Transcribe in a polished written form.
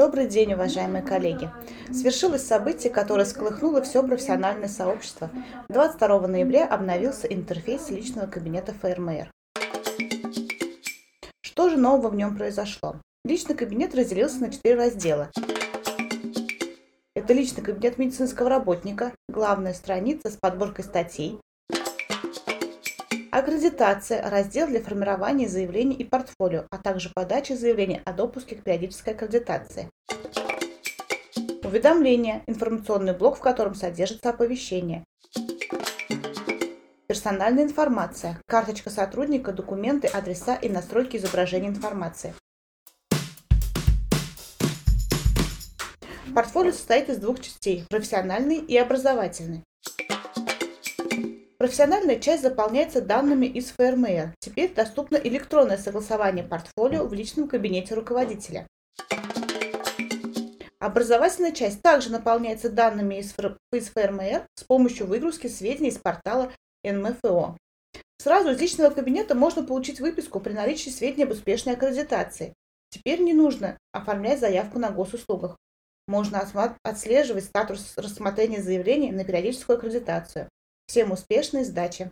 Добрый день, уважаемые коллеги! Свершилось событие, которое всколыхнуло все профессиональное сообщество. 22 ноября обновился интерфейс личного кабинета ФРМР. Что же нового в нем произошло? Личный кабинет разделился на 4 раздела. Это личный кабинет медицинского работника, главная страница с подборкой статей, аккредитация, раздел для формирования заявлений и портфолио, а также подача заявлений о допуске к периодической аккредитации. Уведомления, информационный блок, в котором содержится оповещение. Персональная информация, карточка сотрудника, документы, адреса и настройки изображения информации. Портфолио состоит из двух частей – профессиональной и образовательной. Профессиональная часть заполняется данными из ФРМР. Теперь доступно электронное согласование портфолио в личном кабинете руководителя. Образовательная часть также наполняется данными из ФРМР с помощью выгрузки сведений из портала НМФО. Сразу из личного кабинета можно получить выписку при наличии сведений об успешной аккредитации. Теперь не нужно оформлять заявку на госуслугах. Можно отслеживать статус рассмотрения заявлений на периодическую аккредитацию. Всем успешной сдачи!